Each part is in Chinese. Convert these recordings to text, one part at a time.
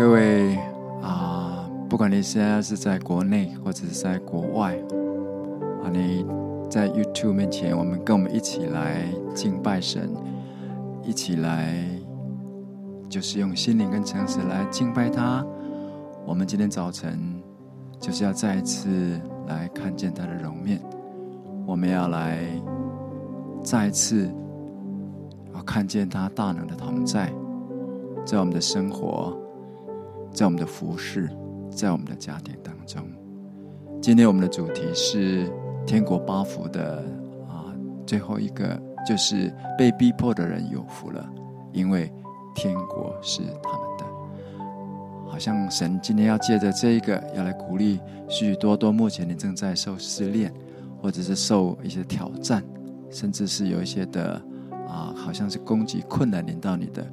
各位不管你现在是在国内或者是在国外你在 YouTube 面前，我们一起来敬拜神，一起来就是用心灵跟诚实来敬拜他。我们今天早晨就是要再一次来看见他的容面，我们要来再一次要看见他大能的同在，在我们的生活，在我们的服事，在我们的家庭当中。今天我们的主题是天国八福的最后一个，就是被逼迫的人有福了，因为天国是他们的。好像神今天要借着这一个要来鼓励许许多多目前你正在受试炼，或者是受一些挑战，甚至是有一些的好像是攻击困难临到你的，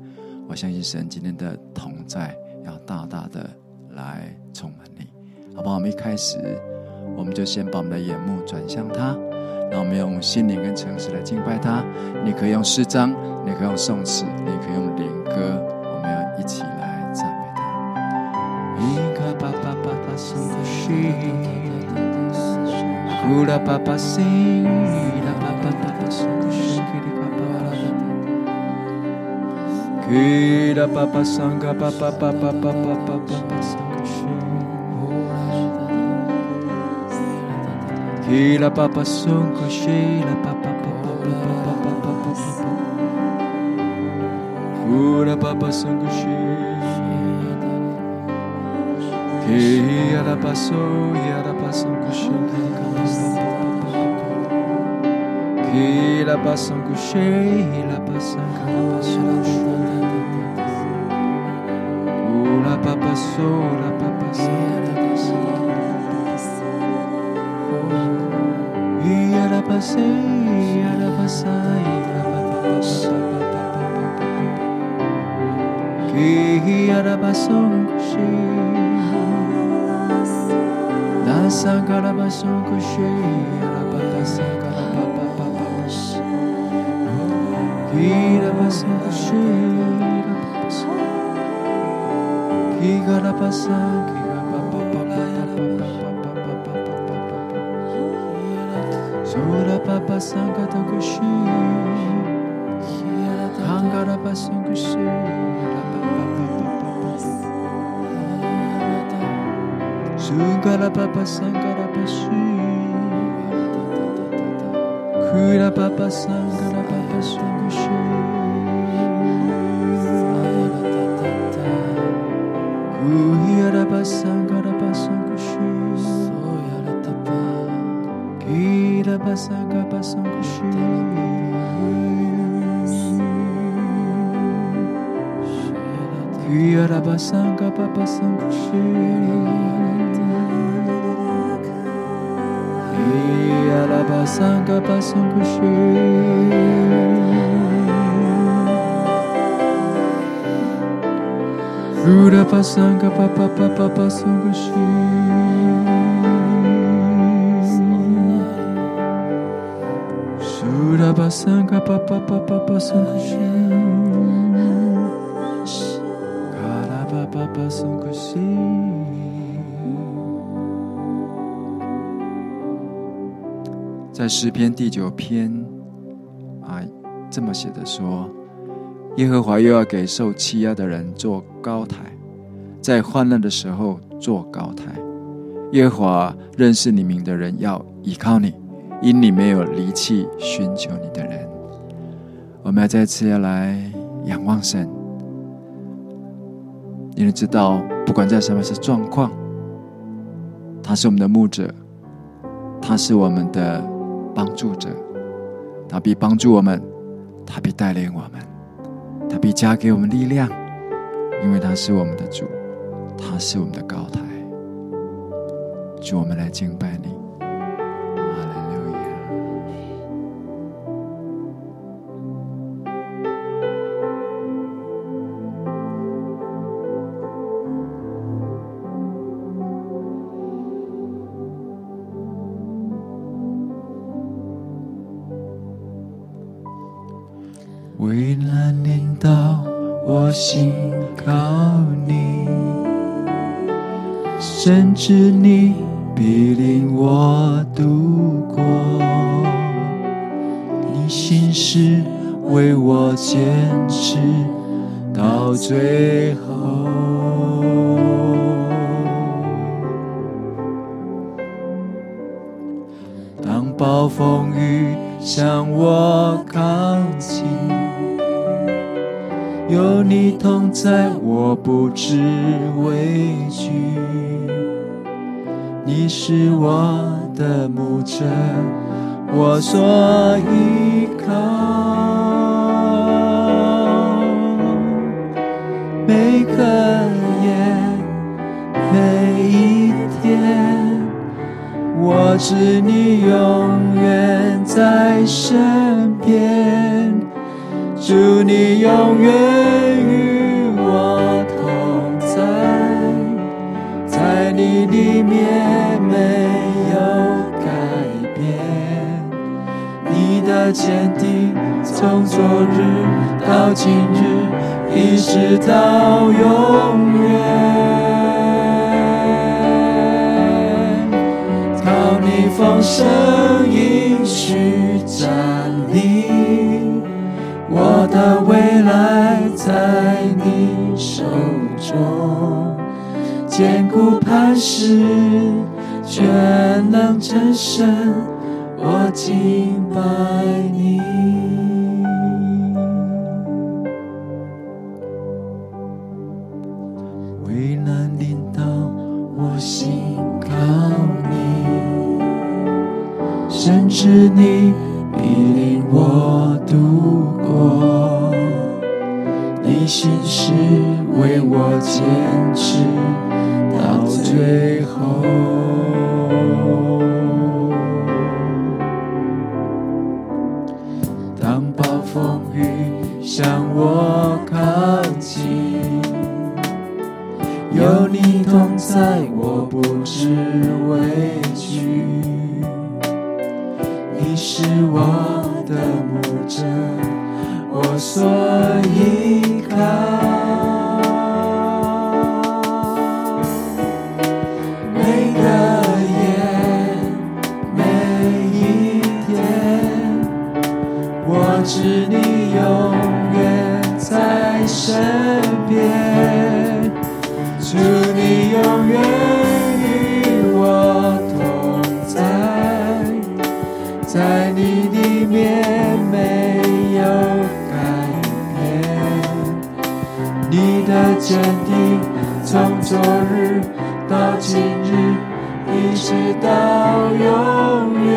我相信神今天的同在要大大的来充满你，好不好？我们一开始我们就先把我们的眼目转向他，然后我们用心灵跟诚实来敬拜他。你可以用诗章，你可以用颂词，你可以用灵歌，我们要一起来赞美他。Et la papa son coché, la papa papa papa papa papa. Où la papa son coché. Et la passo, la passo coché, et la passo coché, la passo coché. Où la papa son, la papa son.Passer à la passer qui à la passon couché la sang à la passon couché à la passer à la passer qui la passon couché qui à la passer Ora papa sanga ta kushi Kanga la pasang kushi La papa papa Suga la papa sanga la pashi Kura papa sanga la papa sungushi Kuya la pasanga la pasang kushi La basaga pasang kushi Kuya la basaga pasang kushi Kuya la basaga pasang kushi Kuya basaga papa pasang kushi La basanga papa papa pasangushi, kala papa pasangushi.在诗篇第9篇这么写的说：耶和华又要给受欺压的人做高台，在患难的时候做高台。耶和华认识你名的人要倚靠你。因你没有离弃寻求你的人，我们要再次要来仰望神。你们知道，不管在什么是状况，他是我们的牧者，他是我们的帮助者，他必帮助我们，他必带领我们，他必加给我们力量，因为他是我们的主，他是我们的高台。主，我们来敬拜你。危难临到，我信靠你。深知你必领我度过，你信实为我坚持到最后。当暴风雨向我靠近，有你同在，我不知畏惧。你是我的牧者，我所依靠。每个夜，每一天，我知你永远在身边。祝你永远与我同在，在你里面没有改变。你的坚定从昨日到今日，一直到永远。靠你丰盛应许站立，我的未来在你手中，坚固磐石，全能真神，我敬拜你。危难临到，我信靠你，深知你必领我度过，你信实为我坚持到最后。当暴风雨向我靠近，有你同在，我不知畏惧。你是我的牧者，我所依靠。每个夜，每一天，我知你永远在身边。祝你永远与我同在，在你里面没有改变。你的坚定从昨日到今日，一直到永远。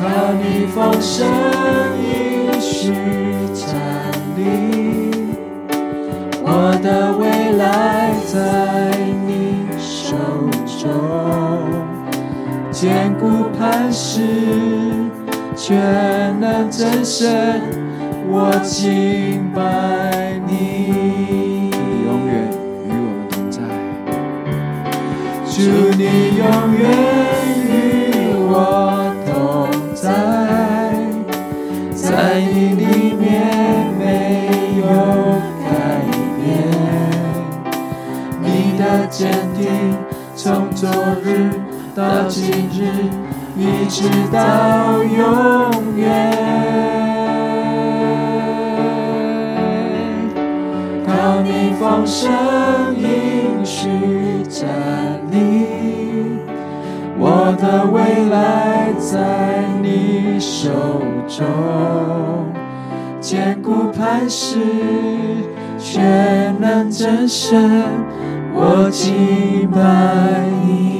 靠你丰盛应许站立，我的未来在你手中，坚固磐石，全能真神，我敬拜你。你永远与我们同在，祝你永远与我同在，在你里面没有改变。你的坚定从昨日到今日，一直到永远。靠你丰盛应许站立，我的未来在你手中，坚固磐石，全能真神，我敬拜你。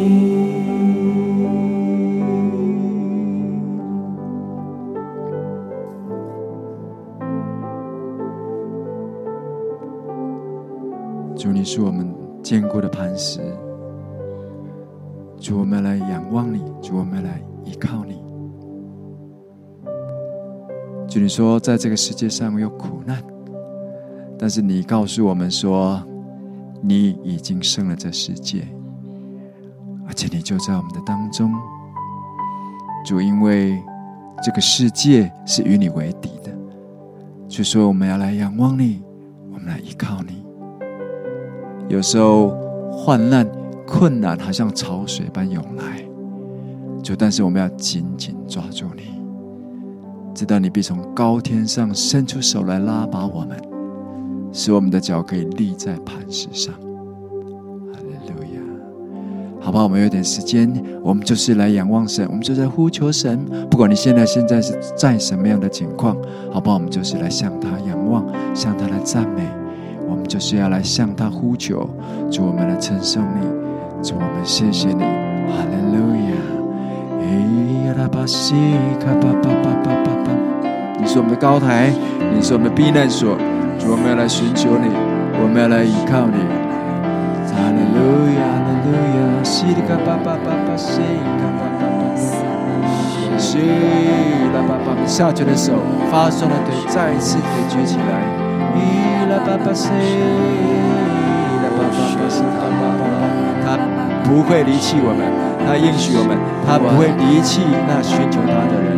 主，你是我们坚固的磐石。主，我们来仰望你，主，我们来依靠你。主，你说在这个世界上有苦难，但是你告诉我们说，你已经胜了这世界，而且你就在我们的当中。主，因为这个世界是与你为敌的，所以说我们要来仰望你，我们们来依靠你。有时候患难困难好像潮水般涌来，主，但是我们要紧紧抓住你，知道你必从高天上伸出手来拉拔我们，使我们的脚可以立在磐石上。哈利路亚！好不好？我们有点时间，我们就是来仰望神，我们就在呼求神。不管你现在是在什么样的情况，好不好？我们就是来向他仰望，向他来赞美，我们就是要来向他呼求。主，我们来称颂你，主，我们谢谢你。哈利路亚！你是我们的高台，你是我们的避难所，主，我们要来寻求你，我们要来依靠你。哈利路亚，哈利路亚，西里卡巴巴巴巴西卡巴巴巴西拉巴巴，下垂的手，发酸的腿，再一次给举起来。伊拉巴巴西，拉巴巴巴西卡巴巴巴，他不会离弃我们。他应许我们，他不会离弃那寻求他的人。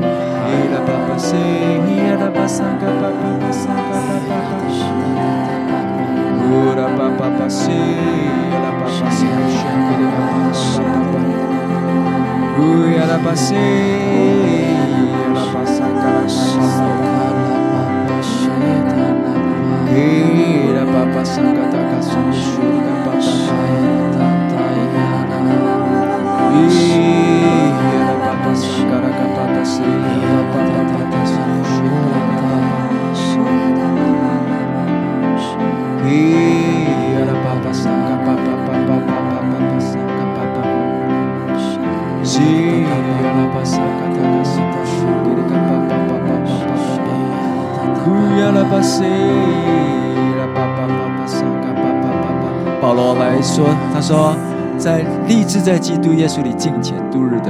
保罗来说，他说在立志在基督耶稣里敬虔度日的，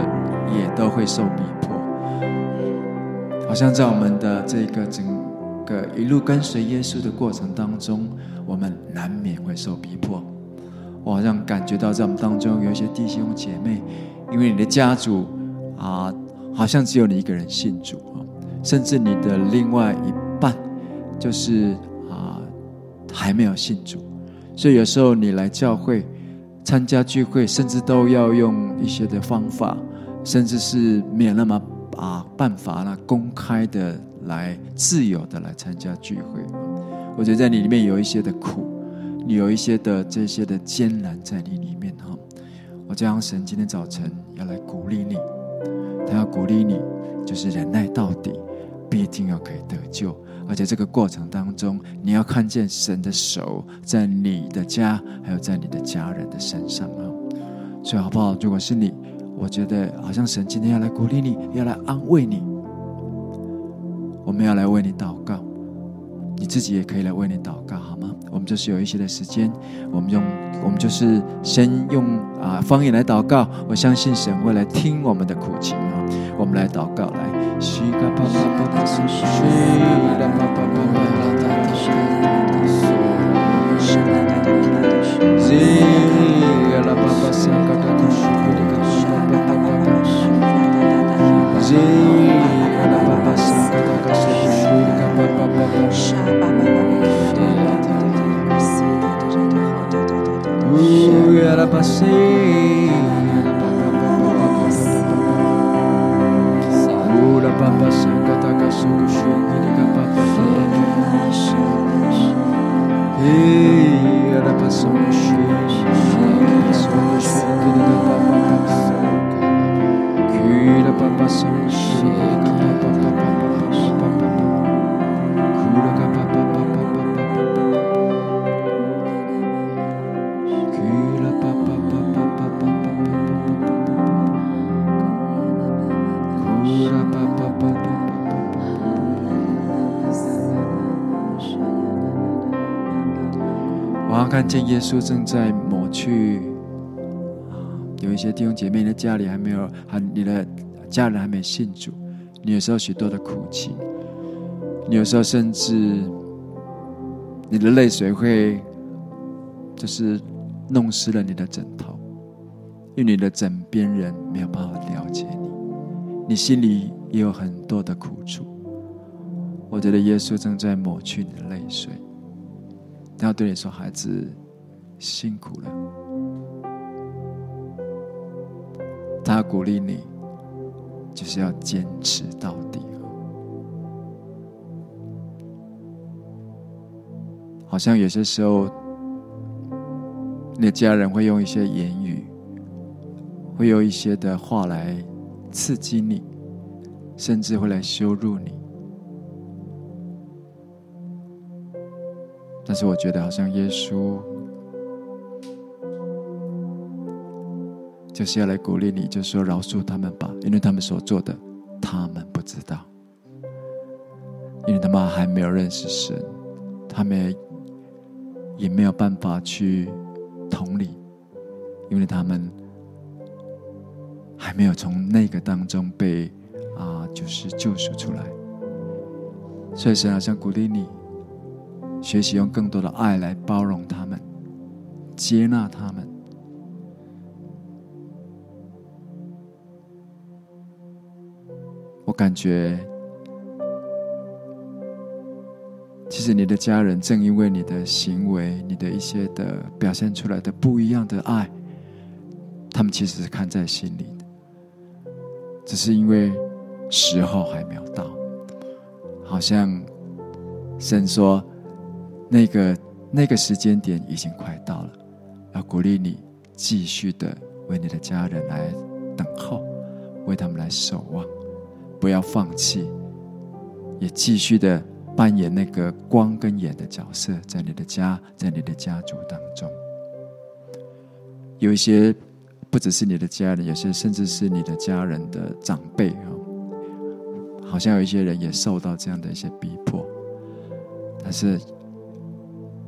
也都会受逼迫。好像在我们的这个整个一路跟随耶稣的过程当中，我们难免会受逼迫。我好像感觉到在我们当中有一些弟兄姐妹，因为你的家族啊，好像只有你一个人信主，甚至你的另外一半就是啊还没有信主，所以有时候你来教会参加聚会，甚至都要用一些的方法，甚至是没有那么办法呢，公开的来自由的来参加聚会。我觉得在你里面有一些的苦，你有一些的这些的艰难在你里面哈。我这样，神今天早晨要来鼓励你，他要鼓励你，就是忍耐到底，必定要可以得救。而且这个过程当中，你要看见神的手在你的家，还有在你的家人的身上啊。所以好不好？如果是你，我觉得好像神今天要来鼓励你，要来安慰你。我们要来为你祷告，你自己也可以来为你祷告，好吗？我们就是有一些的时间，我们就是先用方言来祷告。我相信神会来听我们的苦情啊。我们来祷告，来。看见耶稣正在抹去有一些弟兄姐妹的家里还没有，你的家人还没信主，你有时候许多的苦情，你有时候甚至你的泪水会就是弄湿了你的枕头，因为你的枕边人没有办法了解你，你心里也有很多的苦楚。我觉得耶稣正在抹去你的泪水，然后对你说：“孩子，辛苦了。”他鼓励你，就是要坚持到底。好像有些时候，你的家人会用一些言语，会用一些的话来刺激你，甚至会来羞辱你。但是我觉得好像耶稣就是要来鼓励你，就说饶恕他们吧，因为他们所做的，他们不知道，因为他们还没有认识神，他们也没有办法去同理，因为他们还没有从那个当中被就是救赎出来。所以神好像鼓励你学习用更多的爱来包容他们，接纳他们。我感觉其实你的家人正因为你的行为，你的一些的表现出来的不一样的爱，他们其实是看在心里的，只是因为时候还没有到。好像神说那个时间点已经快到了，要鼓励你继续的为你的家人来等候，为他们来守望，不要放弃，也继续的扮演那个光跟盐的角色，在你的家，在你的家族当中。有一些不只是你的家人，有些甚至是你的家人的长辈，好像有一些人也受到这样的一些逼迫，但是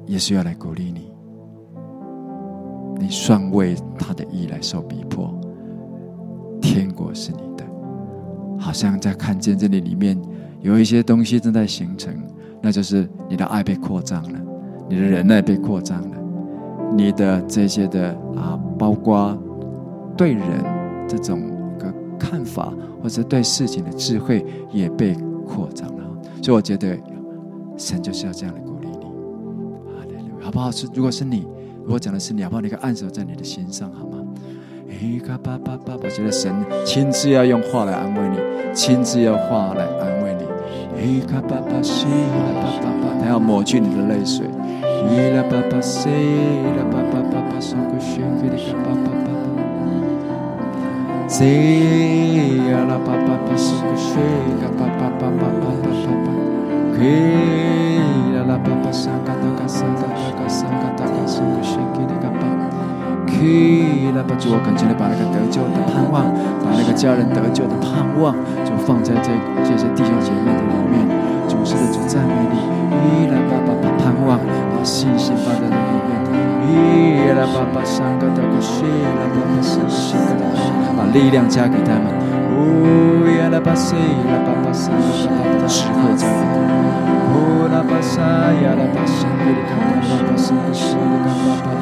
耶稣要来鼓励你，你算为他的义来受逼迫，天国是你的。好像在看见这里面有一些东西正在形成，那就是你的爱被扩张了，你的忍耐被扩张了，你的这些的包括对人这种个看法，或者对事情的智慧也被扩张了。所以我觉得神就是要这样的鼓励你，好不好？如果是你，如果讲的是你，好不好？你可以按手在你的心上，好吗？我觉得神亲自要用话来安慰你，亲自要话来安慰你。他要抹去你的泪水。主，我恳求你把那个得救的盼望，把那个家人得救的盼望，就放在这些弟兄姐妹的里面。主，是的，主赞美你，依然把盼望，把信心放在那里面，依然把三个的故事，把力量加给他们。依然把信，把三个的时刻加给他们。依然把三，依然把信，把三个时刻。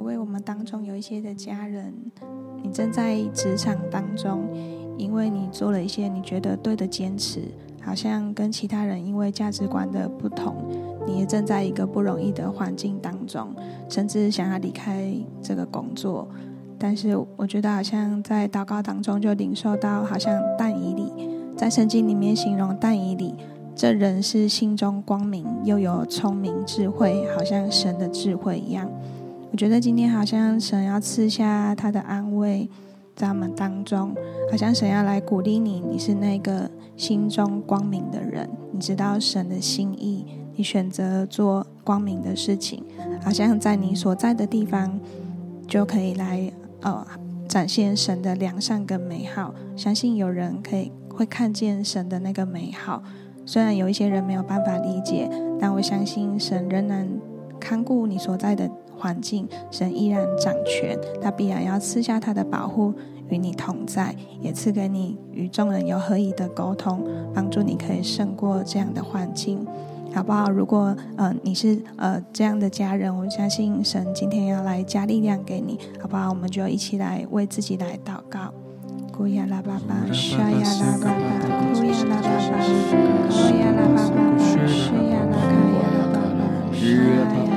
为我们当中有一些的家人，你正在职场当中，因为你做了一些你觉得对的坚持，好像跟其他人因为价值观的不同，你也正在一个不容易的环境当中，甚至想要离开这个工作。但是我觉得好像在祷告当中就领受到，好像但以理，在圣经里面形容但以理这人是心中光明，又有聪明智慧，好像神的智慧一样。我觉得今天好像神要赐下他的安慰在我们当中，好像神要来鼓励你，你是那个心中光明的人，你知道神的心意，你选择做光明的事情，好像在你所在的地方就可以来展现神的良善跟美好。相信有人会看见神的那个美好，虽然有一些人没有办法理解，但我相信神仍然看顾你所在的环境，神依然掌权，他必然要赐下他的保护与你同在，也赐给你与众人有合宜的沟通，帮助你可以胜过这样的环境，好不好？如果你是这样的家人，我相信神今天要来加力量给你，好不好？我们就一起来为自己来祷告。古雅拉巴巴，沙雅拉巴巴，古雅拉巴巴，古雅拉巴巴，沙雅拉卡雅拉巴巴，沙雅拉巴巴。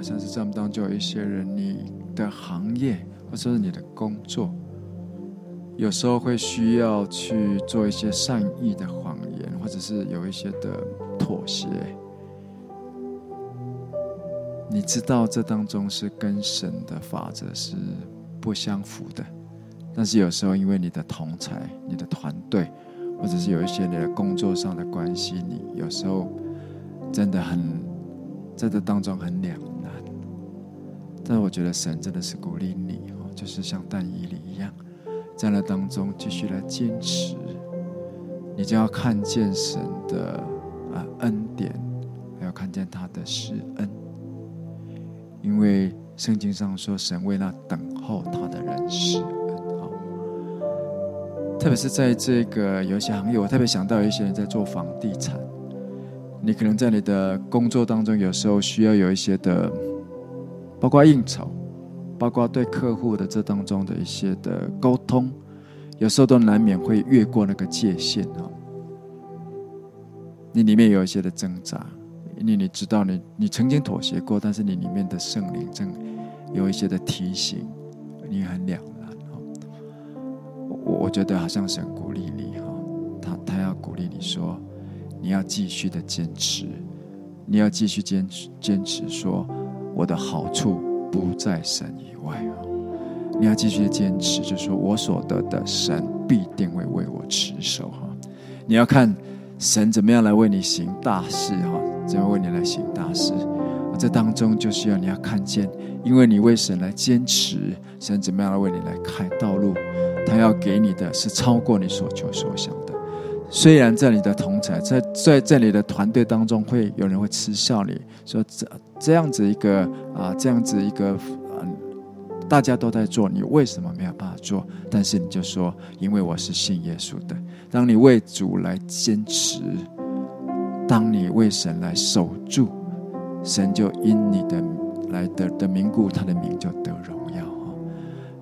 好像是这样，当中有一些人，你的行业或者是你的工作，有时候会需要去做一些善意的谎言，或者是有一些的妥协。你知道这当中是跟神的法则是不相符的，但是有时候因为你的同才、你的团队，或者是有一些你的工作上的关系，你有时候真的很在这当中很两难。但我觉得神真的是鼓励你，就是像但以理一样，在那当中继续来坚持，你就要看见神的恩典，还要看见他的施恩。因为圣经上说，神为那等候他的人施恩。特别是在这个有一些行业，我特别想到有一些人在做房地产，你可能在你的工作当中，有时候需要有一些的，包括应酬，包括对客户的这当中的一些的沟通，有时候都难免会越过那个界限。你里面有一些的挣扎，因为你知道你曾经妥协过，但是你里面的圣灵正有一些的提醒，你很两难。我觉得好像神鼓励你，他要鼓励你说，你要继续的坚持，你要继续坚持说，我的好处不在神以外。你要继续的坚持，就是说我所得的神必定会为我持守。你要看神怎么样来为你行大事，怎么样为你来行大事。这当中就是要你要看见，因为你为神来坚持，神怎么样来为你来开道路，他要给你的是超过你所求所想的。虽然在你的同侪，在你的团队当中会有人会嗤笑你，说这样子一个大家都在做，你为什么没有办法做？但是你就说，因为我是信耶稣的。当你为主来坚持，当你为神来守住，神就因你的来的名故，他的名就得荣耀。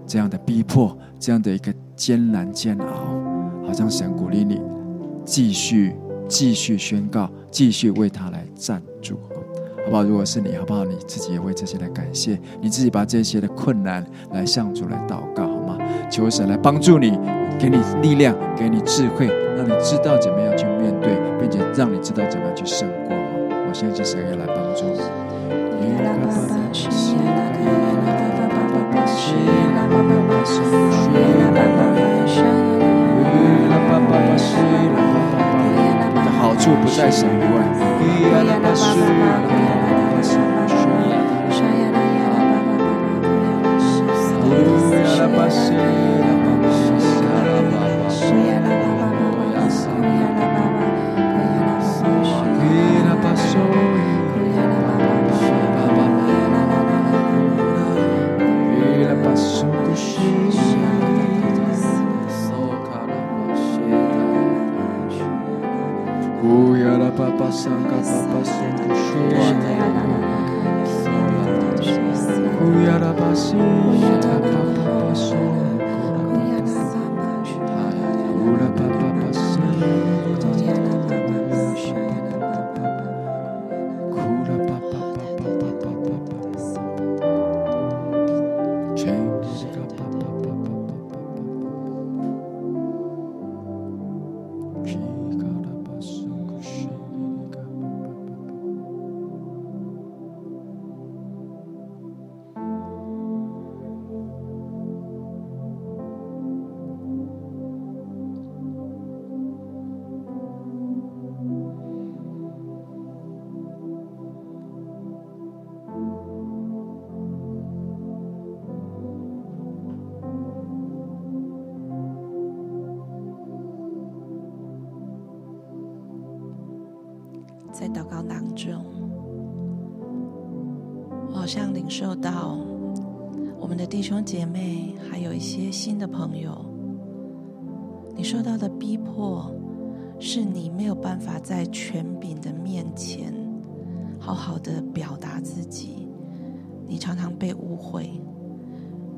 这样的逼迫，这样的一个艰难煎熬，好像神鼓励你继续宣告，继续为他来站住，好不好？如果是你，好不好？你自己也为这些来感谢，你自己把这些的困难来向主来祷告，好吗？求神来帮助你，给你力量，给你智慧，让你知道怎么样去面对，并且让你知道怎么样去胜过。我相信神也来帮助你。好处不在神以外。在祷告当中，我好像领受到我们的弟兄姐妹还有一些新的朋友，你受到的逼迫是你没有办法在权柄的面前好好的表达自己，你常常被误会。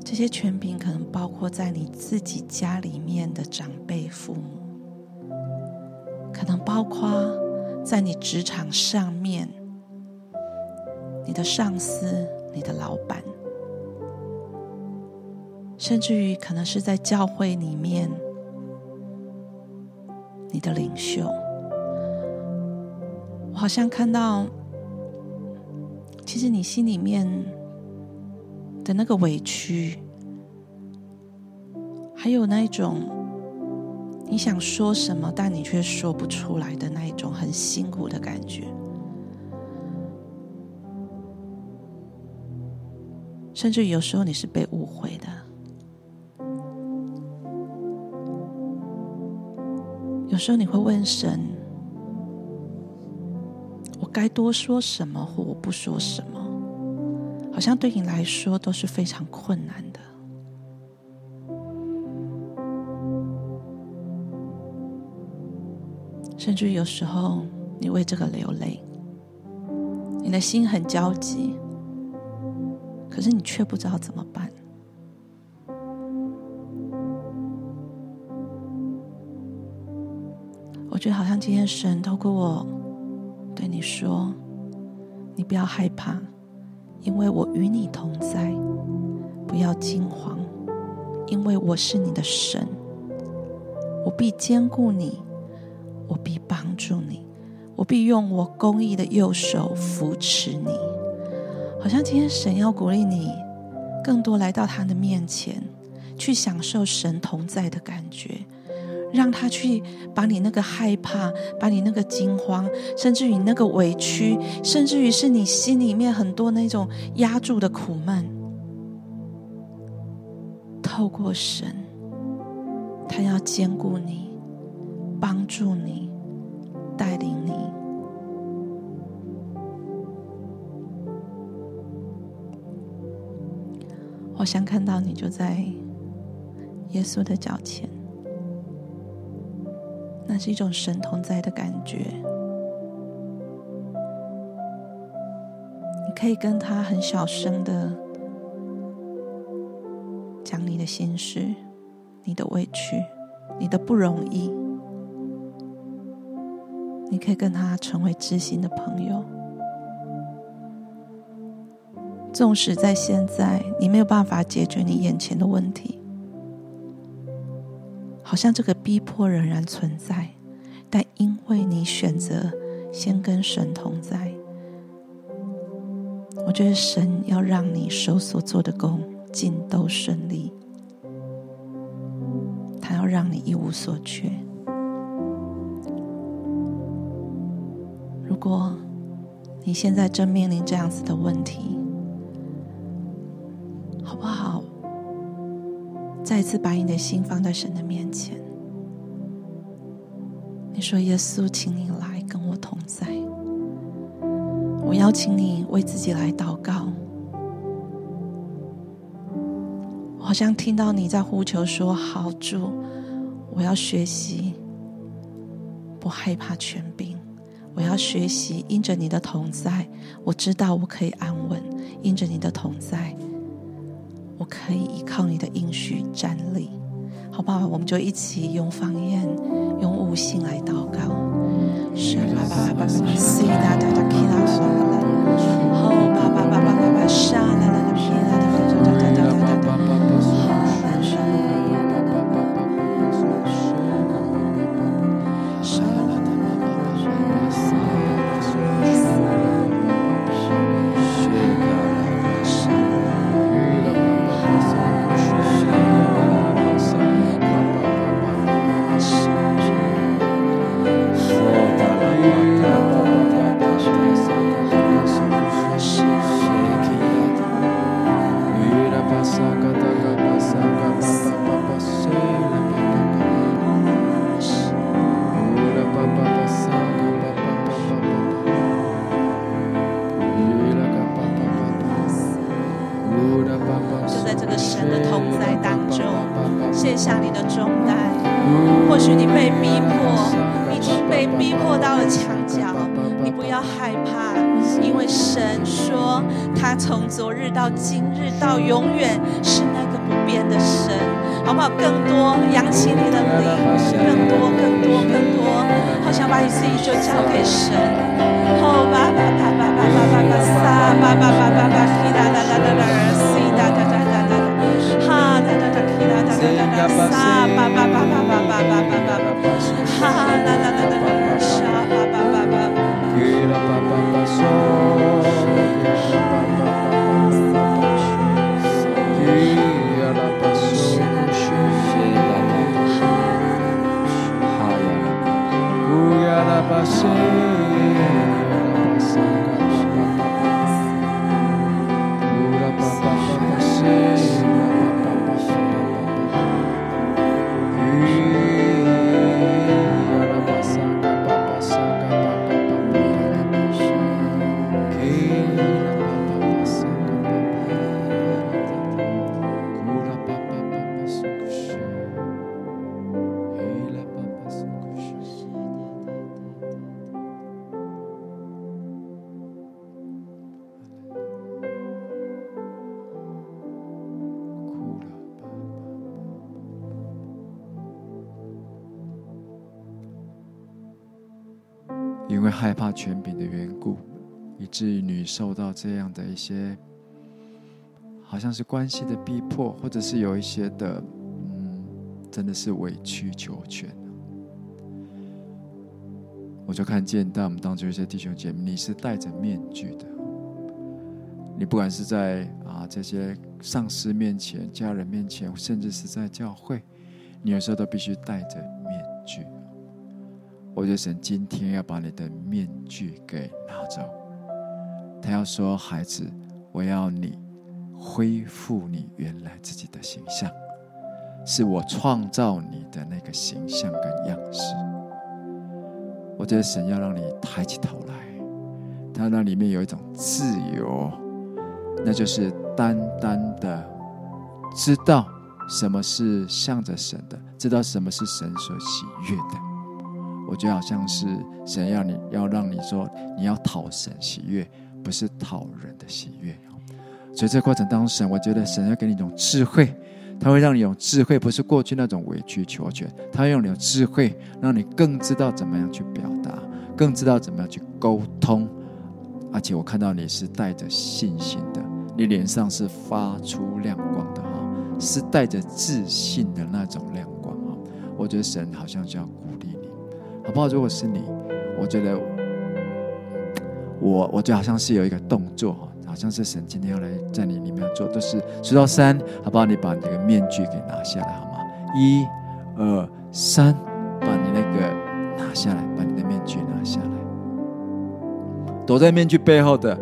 这些权柄可能包括在你自己家里面的长辈父母，可能包括在你职场上面，你的上司，你的老板，甚至于可能是在教会里面，你的领袖。我好像看到，其实你心里面的那个委屈，还有那一种你想说什么但你却说不出来的那一种很辛苦的感觉，甚至有时候你是被误会的，有时候你会问神，我该多说什么或我不说什么，好像对你来说都是非常困难的。甚至有时候你为这个流泪，你的心很焦急，可是你却不知道怎么办。我觉得好像今天神透过我对你说，你不要害怕，因为我与你同在，不要惊慌，因为我是你的神，我必坚固你，我必帮助你，我必用我公义的右手扶持你。好像今天神要鼓励你更多来到他的面前，去享受神同在的感觉，让他去把你那个害怕，把你那个惊慌，甚至于那个委屈，甚至于是你心里面很多那种压住的苦闷，透过神他要兼顾你，帮助你，带领你。我想看到你就在耶稣的脚前，那是一种神同在的感觉。你可以跟他很小声的讲你的心事，你的委屈，你的不容易。你可以跟他成为知心的朋友，纵使在现在你没有办法解决你眼前的问题，好像这个逼迫仍然存在，但因为你选择先跟神同在，我觉得神要让你手所做的工尽都顺利，他要让你一无所缺。如果你现在正面临这样子的问题，好不好再次把你的心放在神的面前，你说，耶稣，请你来跟我同在，我邀请你为自己来祷告。我好像听到你在呼求说，好主，我要学习不害怕权柄，我要学习因着你的同在，我知道我可以安稳，因着你的同在，我可以依靠你的应许站立。好不好，我们就一起用方言用悟性来祷告。因为害怕权柄的缘故，以至于你受到这样的一些好像是关系的逼迫，或者是有一些的真的是委曲求全。我就看见到我们当中有些弟兄姐妹，你是戴着面具的，你不管是在这些上司面前、家人面前，甚至是在教会，你有时候都必须戴着面具。我觉得神今天要把你的面具给拿走，他要说，孩子，我要你恢复你原来自己的形象，是我创造你的那个形象跟样式。我觉得神要让你抬起头来，他那里面有一种自由，那就是单单的知道什么是向着神的，知道什么是神所喜悦的。我觉得好像是神要让你说你要讨神喜悦，不是讨人的喜悦。所以这过程当中，神我觉得神要给你一种智慧，他会让你有智慧，不是过去那种委曲求全，他会让你有智慧，让你更知道怎么样去表达，更知道怎么样去沟通。而且我看到你是带着信心的，你脸上是发出亮光的，是带着自信的那种亮光。我觉得神好像就要鼓励你，好不好？如果是你，我觉得我觉得好像是有一个动作，好像是神今天要来在你里面做，都是数到3，好不好？你把你的面具给拿下来，好吗？1、2、3，把你那个拿下来，把你的面具拿下来。躲在面具背后的，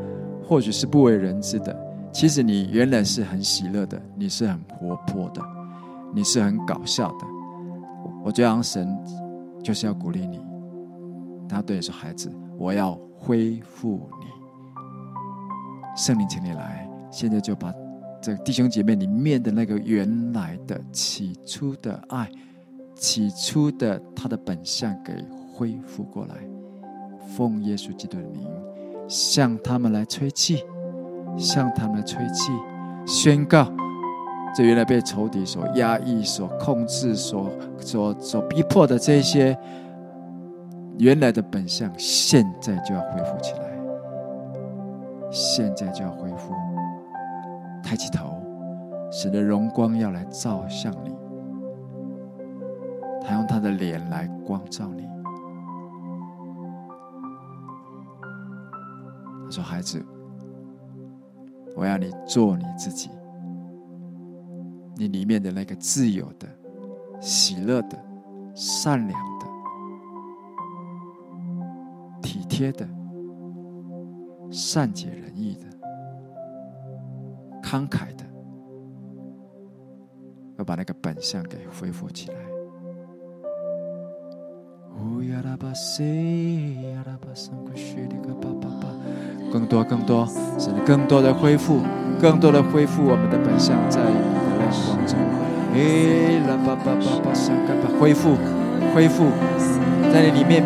或许是不为人知的，其实你原来是很喜乐的，你是很活泼的，你是很搞笑的。我觉得神就是要鼓励你，他对你说：“孩子，我要恢复你。”圣灵请你来，现在就把这弟兄姐妹里面的那个原来的起初的爱，起初的他的本相给恢复过来，奉耶稣基督的名向他们来吹气，向他们来吹气，宣告这原来被仇敌所压抑、所控制、所逼迫的这些原来的本相，现在就要恢复起来，现在就要恢复。抬起头，神的荣光要来照向你，他用他的脸来光照你。他说：“孩子，我要你做你自己，你里面的那个自由的、喜乐的、善良的、体贴的、善解人意的、慷慨的，要把那个本相给恢复起来。”更多更多，神更多的恢复，更多的恢复我们的本相，在你的亮光中恢复，在你里面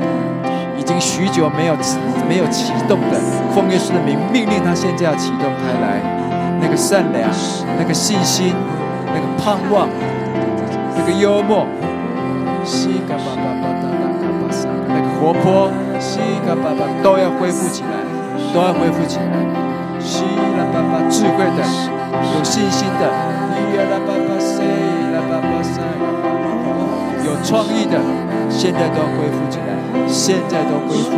已经许久没有启动的，奉耶稣的名命令他现在要启动开来。那个善良，那个信心，那个盼望，那个幽默，那个活泼，都要恢复起来，都要恢复起来。智慧的，有信心的，有创意的，现在都要恢复起来，现在都恢复。所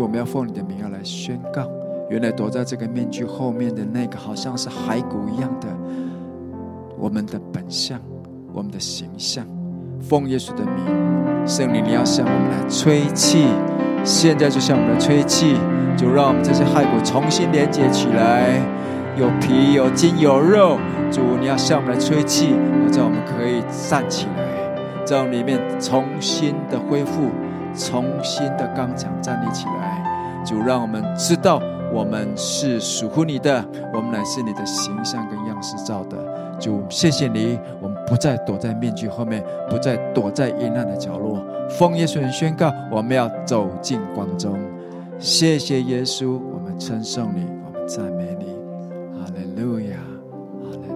以我们要奉你的名要来宣告，原来躲在这个面具后面的那个好像是骸骨一样的我们的本相，我们的形象，奉耶稣的名，圣灵你要向我们来吹气，现在就向我们来吹气，就让我们这些骸骨重新连接起来，有皮有筋有肉。主，你要向我们来吹气，让我们可以站起来，在我们里面重新的恢复，重新的刚强站立起来。主，让我们知道我们是属乎你的，我们乃是你的形象跟样式造的。主，谢谢你，我们不再躲在面具后面，不再躲在阴暗的角落，奉耶稣名宣告，我们要走进光中。谢谢耶稣，我们称颂你，我们赞美你。哈利路亚，哈利路亚。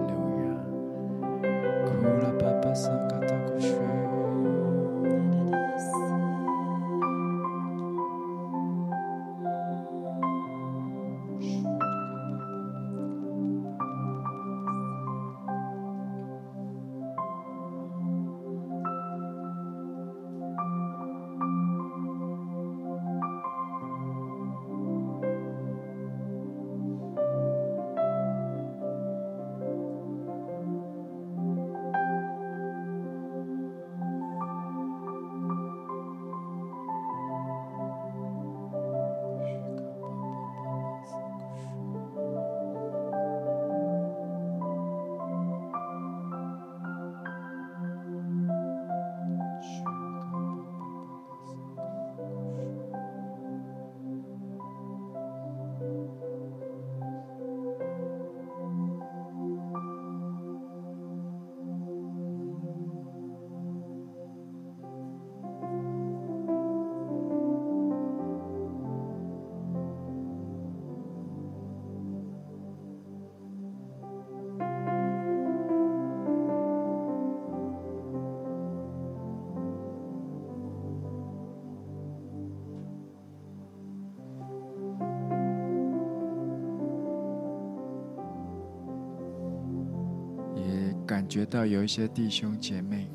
感觉到有一些弟兄姐妹，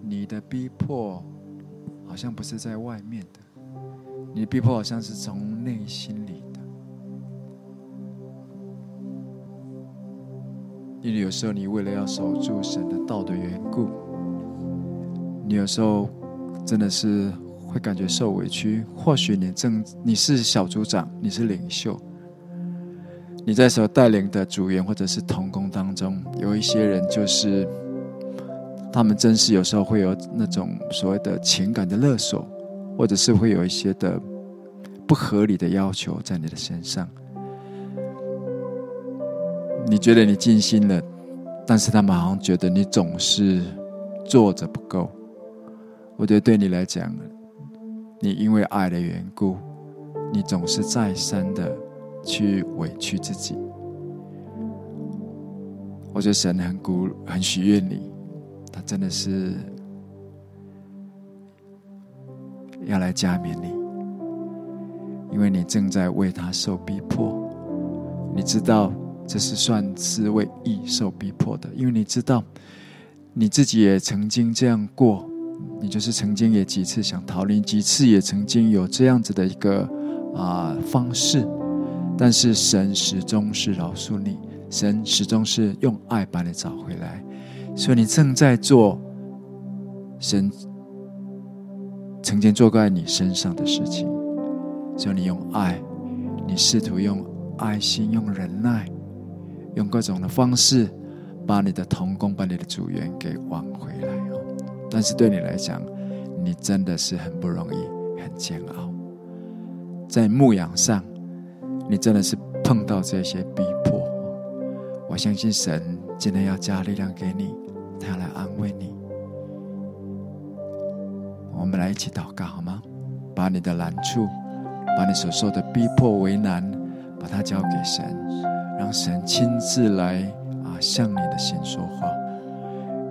你的逼迫好像不是在外面的，你的逼迫好像是从内心里的。因为有时候你为了要守住神的道的缘故，你有时候真的是会感觉受委屈。或许你是小组长，你是领袖，你在所带领的组员或者是同工当中，有一些人就是他们真是有时候会有那种所谓的情感的勒索，或者是会有一些的不合理的要求在你的身上。你觉得你尽心了，但是他们好像觉得你总是做着不够。我觉得对你来讲，你因为爱的缘故，你总是再三的去委屈自己。我觉得神很喜悦你，他真的是要来加冕你，因为你正在为他受逼迫。你知道这是算是为义受逼迫的，因为你知道你自己也曾经这样过，你就是曾经也几次想逃离，几次也曾经有这样子的一个方式，但是神始终是饶恕你，神始终是用爱把你找回来。所以你正在做神曾经做过在你身上的事情，所以你用爱，你试图用爱心、用忍耐、用各种的方式把你的同工、把你的组员给挽回来。但是对你来讲，你真的是很不容易，很煎熬。在牧养上，你真的是碰到这些逼迫。我相信神今天要加力量给你，他要来安慰你。我们来一起祷告好吗？把你的难处，把你所受的逼迫为难，把它交给神，让神亲自来向你的心说话。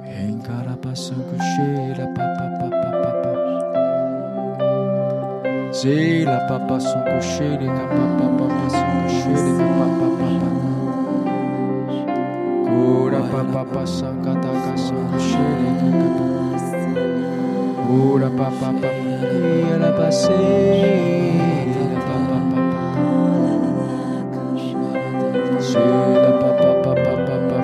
J'ai la papa son coucher, les papa son coucher, les papa. Kura papa son kataka son coucher, les Kura papa papa la passé, la papa. J'ai la papa papa papa papa papa. J'ai la papa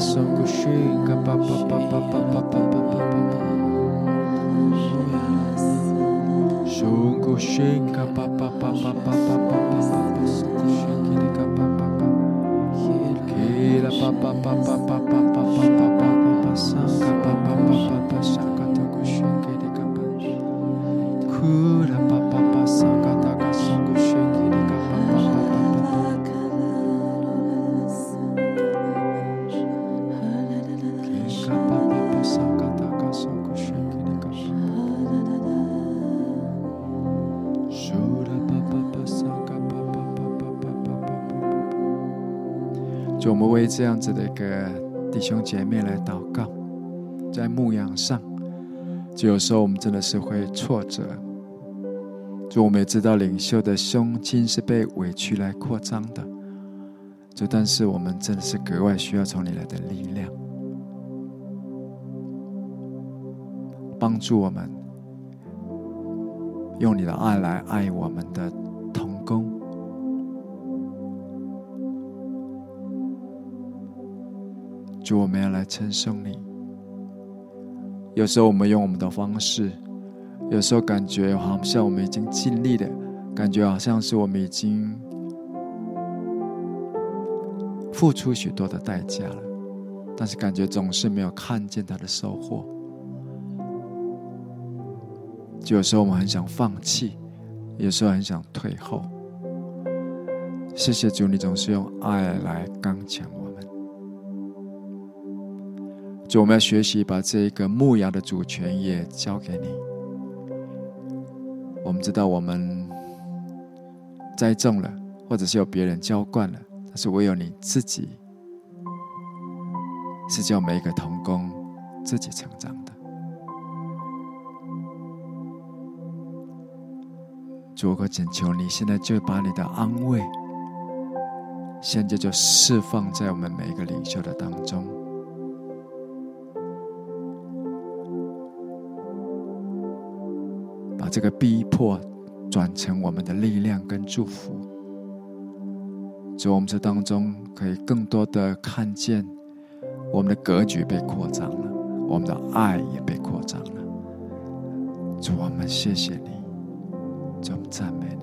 son coucher, papa papa papa.Shika papa papa papa papa shiki de papa papa kira papa papa papa papa papa sanka papa papa sanka to shiki de papa kura papa papa sanka taka sanka shiki de papa kira papa papa sanka taka sanka shiki de papa主，我们为这样子的一个弟兄姐妹来祷告。在牧养上，就有时候我们真的是会挫折。主，我们也知道领袖的胸襟是被委屈来扩张的。主，但是我们真的是格外需要从你来的力量，帮助我们用你的爱来爱我们的同工。主，我们要来称颂你。有时候我们用我们的方式，有时候感觉好像我们已经尽力了，感觉好像是我们已经付出许多的代价了，但是感觉总是没有看见他的收获。就有时候我们很想放弃，有时候很想退后。谢谢主，你总是用爱来刚强我。主，我们要学习把这个牧羊的主权也交给你。我们知道我们栽种了，或者是有别人浇灌了，但是唯有你自己是叫每一个同工自己成长的。主，我恳求你现在就把你的安慰现在就释放在我们每一个领袖的当中。把这个逼迫转成我们的力量跟祝福。主，我们这当中可以更多的看见我们的格局被扩张了，我们的爱也被扩张了。主，我们谢谢你，主，我们赞美你。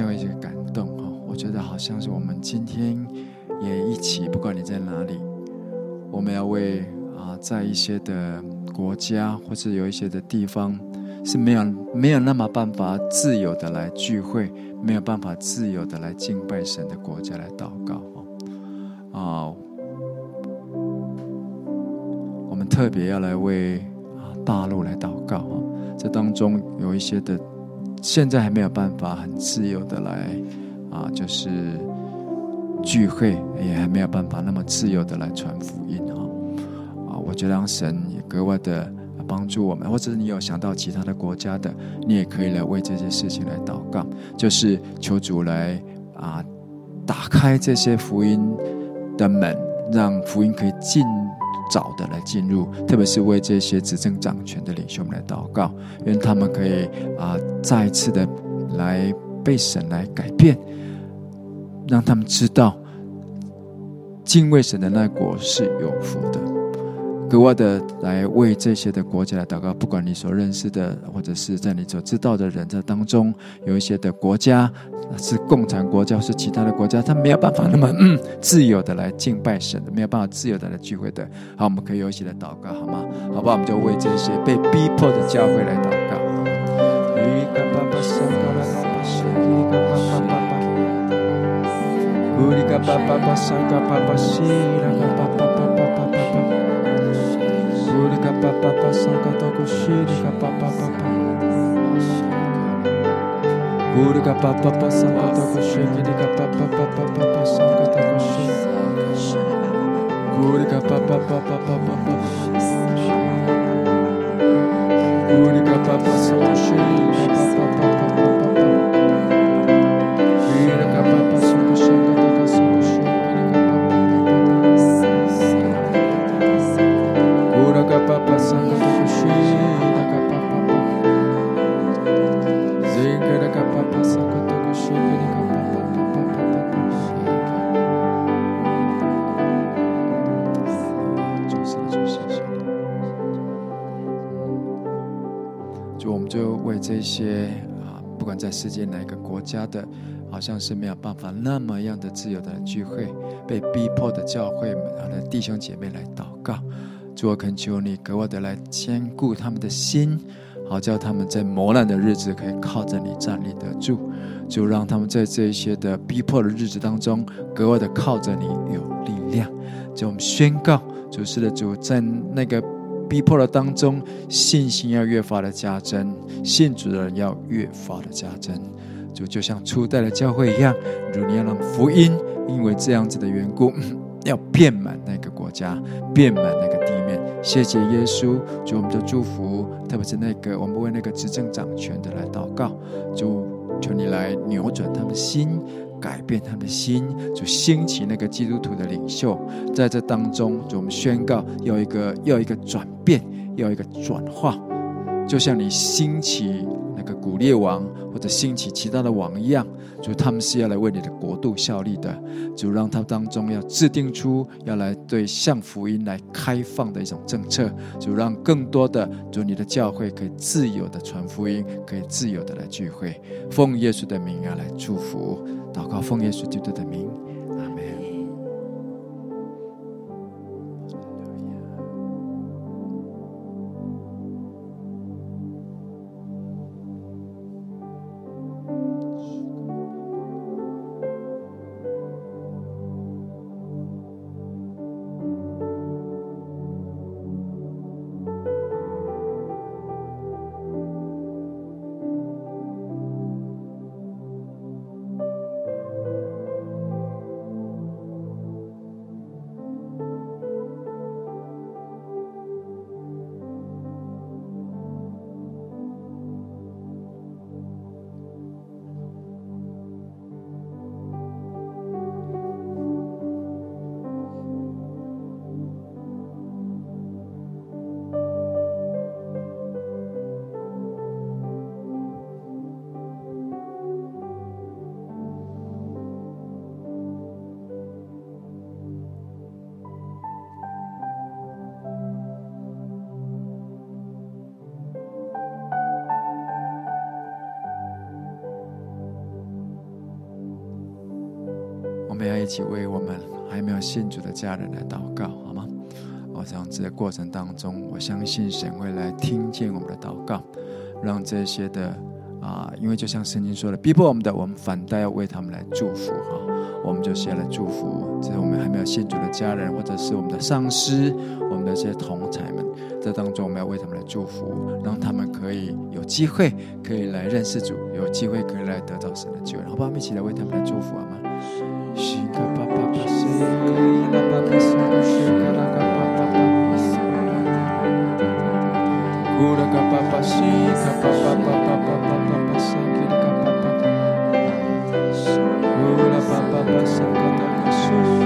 有一些感动，我觉得好像是我们今天也一起，不管你在哪里，我们要为在一些的国家或是有一些的地方是没有那么办法自由的来聚会，没有办法自由的来敬拜神的国家来祷告。我们特别要来为大陆来祷告，这当中有一些的现在还没有办法很自由的来就是聚会，也还没有办法那么自由的来传福音我觉得让神也格外的帮助我们，或者是你有想到其他的国家的，你也可以来为这些事情来祷告，就是求主来打开这些福音的门，让福音可以进早的来进入，特别是为这些执政掌权的领袖们来祷告，愿他们可以再一次的来被神来改变，让他们知道敬畏神的那国是有福的。格外的来为这些的国家来祷告，不管你所认识的或者是在你所知道的人在当中有一些的国家是共产国家或是其他的国家，他没有办法那么自由的来敬拜神的，没有办法自由的来聚会的，好，我们可以有一些的祷告好吗？好吧，我们就为这些被逼迫的教会来祷告。Urika papa papa sankato kushirika papa papa. Urika papa papa sankato kushirika papa papa papa sankato kushirika. Urika papa papa papa papa. Urika papa sankato kushirika papa papa papa. Urika papa sankato kushirika papa papa papa.Papa Santa Tokushida Papa Papa Zingara Papa Santa Tokushida Papa Papa Papa Papa。 主，我们就为这些不管在世界哪一个国家的，好像是没有办法那么样的自由的聚会，被逼迫的教会的弟兄姐妹来祷告。主，我恳求你格外的来坚固他们的心，好叫他们在磨难的日子可以靠着你站立得住。主，让他们在这一些的逼迫的日子当中格外的靠着你有力量。就我们宣告主是的，主在那个逼迫的当中，信心要越发的加增，信主的人要越发的加增。主，就像初代的教会一样，如你要让福音因为这样子的缘故要遍满那个国家，遍满那个地面。谢谢耶稣。主，我们的祝福特别是那个我们为那个执政掌权的来祷告。主，求你来扭转他们的心，改变他们的心。主，兴起那个基督徒的领袖，在这当中，主，我们宣告要一个转变，要一个转化，就像你兴起那个古列王或者兴起其他的王一样。主，他们是要来为你的国度效力的。主，让他们当中要制定出要来对向福音来开放的一种政策。主，让更多的主你的教会可以自由的传福音，可以自由的来聚会。奉耶稣的名来祝福祷告，奉耶稣基督的名，阿们。我们要一起为我们还没有信主的家人来祷告，好吗？这样子的过程当中，我相信神会来听见我们的祷告，让这些的因为就像圣经说的，逼迫我们的，我们反倒要为他们来祝福我们就先来祝福这是我们还没有信主的家人，或者是我们的上司，我们的这些同才们。这当中我们要为他们来祝福，让他们可以有机会可以来认识主，有机会可以来得到神的救恩。好不好？我们一起来为他们来祝福，好吗？Shika papa pasi kila papa sunu shika laka papa pasi kura papa pasi papa papa papa papa singir papa kura papa pasi kata kasu。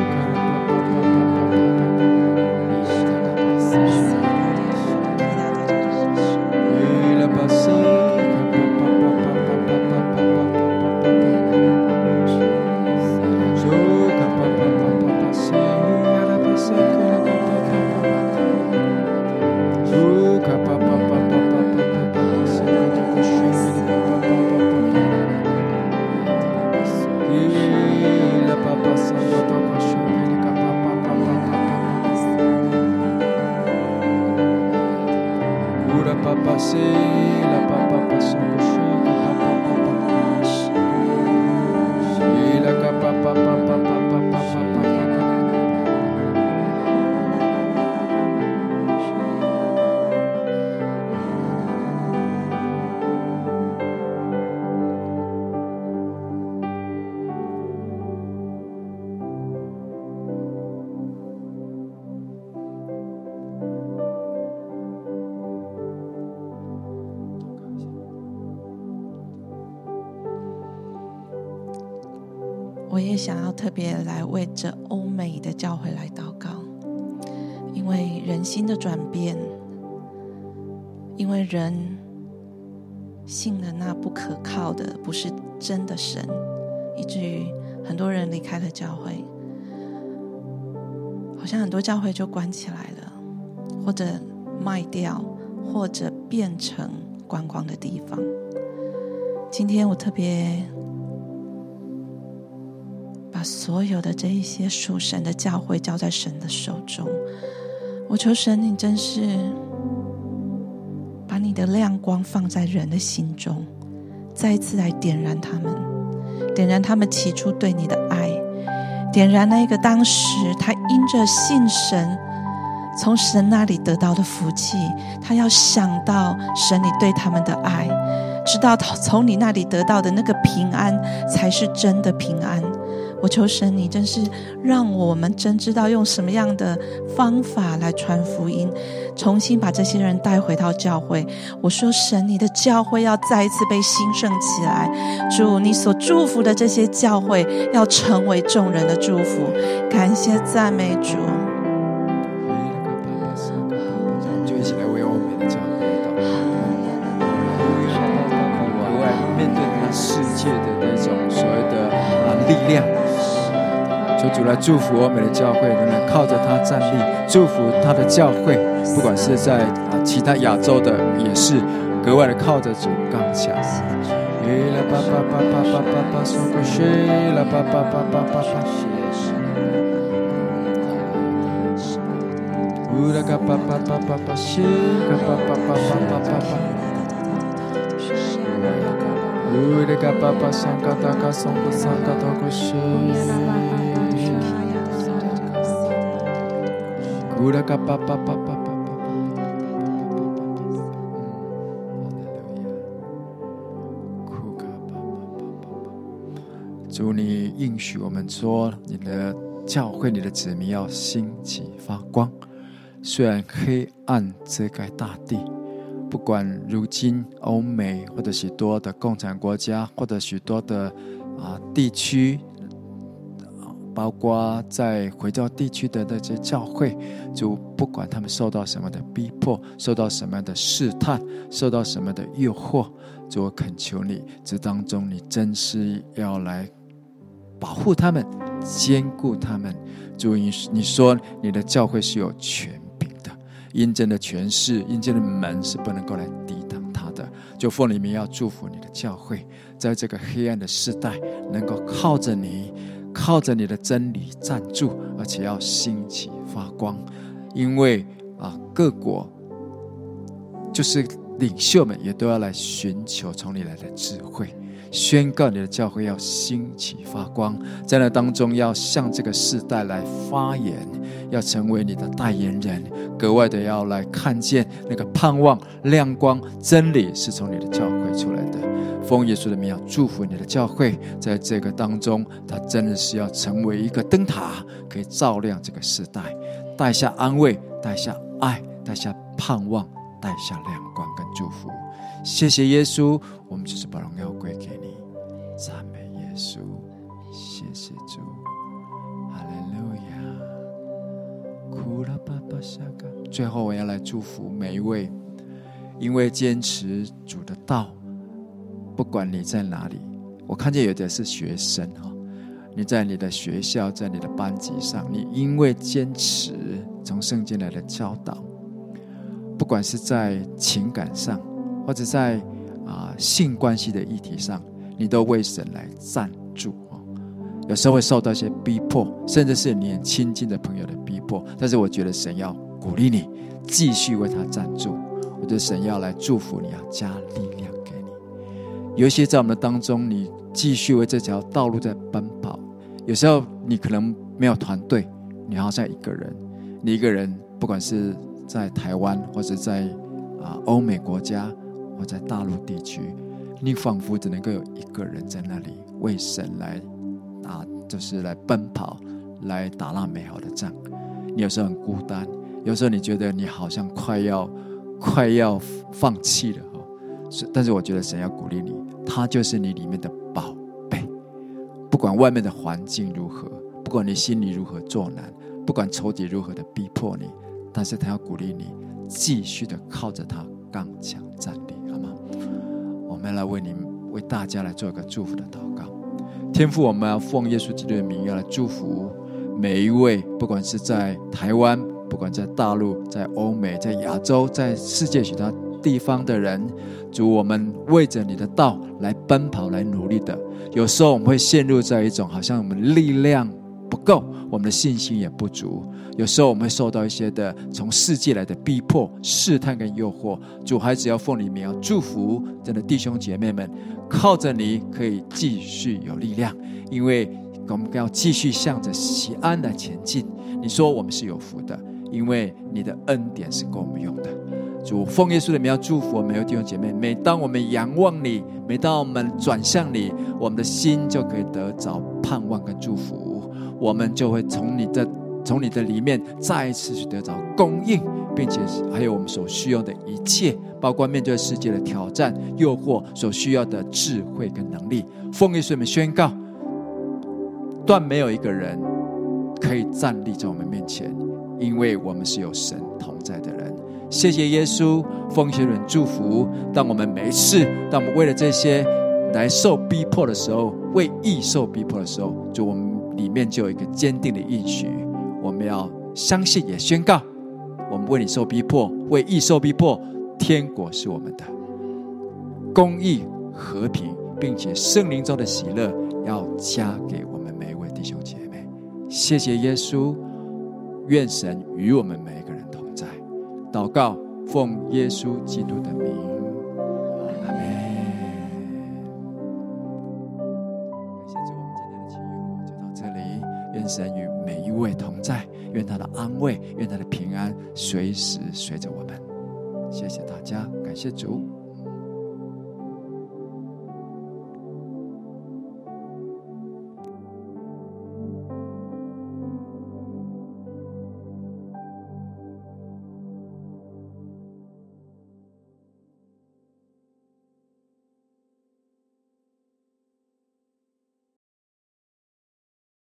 我也想要特别来为这欧美的教会来祷告，因为人心的转变，因为人信了那不可靠的不是真的神，以至于很多人离开了教会，好像很多教会就关起来了，或者卖掉，或者变成观光的地方。今天我特别把所有的这一些属神的教会交在神的手中，我求神你真是把你的亮光放在人的心中，再一次来点燃他们，点燃他们起初对你的爱，点燃那个当时他因着信神从神那里得到的福气，他要想到神你对他们的爱，知道从你那里得到的那个平安才是真的平安。我求神你真是让我们真知道用什么样的方法来传福音，重新把这些人带回到教会。我说神你的教会要再一次被兴盛起来，主你所祝福的这些教会要成为众人的祝福。感谢赞美主，就一起来为我们的教会祷告，我来面对那世界的那种所谓的力量，求主来祝福我们的教会能够靠着他站立，祝福他的教会，不管是在其他亚洲的也是格外的靠着主刚强。主你应许我们说，你的教会你的子民要兴起发光，虽然黑暗遮盖大地，不管如今欧美或者许多的共产国家或者许多的地区，包括在回教地区的那些教会，就不管他们受到什么的逼迫，受到什么样的试探，受到什么的诱惑，主我恳求你这当中你真是要来保护他们，兼顾他们。主你说你的教会是有权柄的，阴间的权势，阴间的门是不能够来抵挡他的。就奉你名要祝福你的教会，在这个黑暗的世代能够靠着你，靠着你的真理站住，而且要兴起发光。因为各国就是领袖们也都要来寻求从你来的智慧，宣告你的教会要兴起发光，在那当中要向这个世代来发言，要成为你的代言人，格外的要来看见那个盼望亮光真理是从你的教会出来的。奉耶稣的名要祝福你的教会，在这个当中它真的是要成为一个灯塔，可以照亮这个世代，带下安慰，带下爱，带下盼望，带下亮光跟祝福。谢谢耶稣，我们就是把荣耀归给你，赞美耶稣，谢谢主，哈利路亚。最后我要来祝福每一位因为坚持主的道，不管你在哪里，我看见有的是学生，你在你的学校，在你的班级上，你因为坚持从圣经来的教导，不管是在情感上或者在性关系的议题上，你都为神来站住。有时候会受到一些逼迫，甚至是你很亲近的朋友的逼迫，但是我觉得神要鼓励你继续为他站住，我觉得神要来祝福你，要加力量给你。有些在我们的当中你继续为这条道路在奔跑，有时候你可能没有团队，你好像一个人，你一个人不管是在台湾或者在欧美国家或在大陆地区，你仿佛只能够有一个人在那里为神来就是来奔跑，来打那美好的仗。你有时候很孤单，有时候你觉得你好像快要放弃了，但是我觉得神要鼓励你，他就是你里面的宝贝。不管外面的环境如何，不管你心里如何作难，不管仇敌如何的逼迫你，但是他要鼓励你继续的靠着他刚强站立，好吗？我们来为大家来做一个祝福的祷告。天父，我们要奉耶稣基督的名要来祝福每一位，不管是在台湾，不管在大陆，在欧美，在亚洲，在世界其他地方的人，主，我们为着你的道来奔跑，来努力的。有时候我们会陷入在一种好像我们力量不够，我们的信心也不足，有时候我们会受到一些的从世界来的逼迫、试探跟诱惑。主，孩子要奉你名祝福真的弟兄姐妹们，靠着你可以继续有力量，因为我们要继续向着西安来前进。你说我们是有福的，因为你的恩典是够我们用的。主，奉耶稣的名要祝福我们弟兄姐妹，每当我们仰望你，每当我们转向你，我们的心就可以得着盼望跟祝福，我们就会从你的里面再一次去得着供应，并且还有我们所需要的一切，包括面对世界的挑战、诱惑所需要的智慧跟能力。奉耶稣名宣告，断没有一个人可以站立在我们面前，因为我们是有神同在的人。谢谢耶稣，奉耶稣名祝福。当我们没事，当我们为了这些来受逼迫的时候，为义受逼迫的时候，就我们里面就有一个坚定的应许，我们要相信也宣告，我们为你受逼迫，为义受逼迫，天国是我们的。公义、和平，并且圣灵中的喜乐要加给我们每一位弟兄姐妹。谢谢耶稣，愿神与我们每一个人同在。祷告奉耶稣基督的名，阿们。愿神与每一位同在，愿他的安慰，愿他的平安随时随着我们。谢谢大家，感谢主。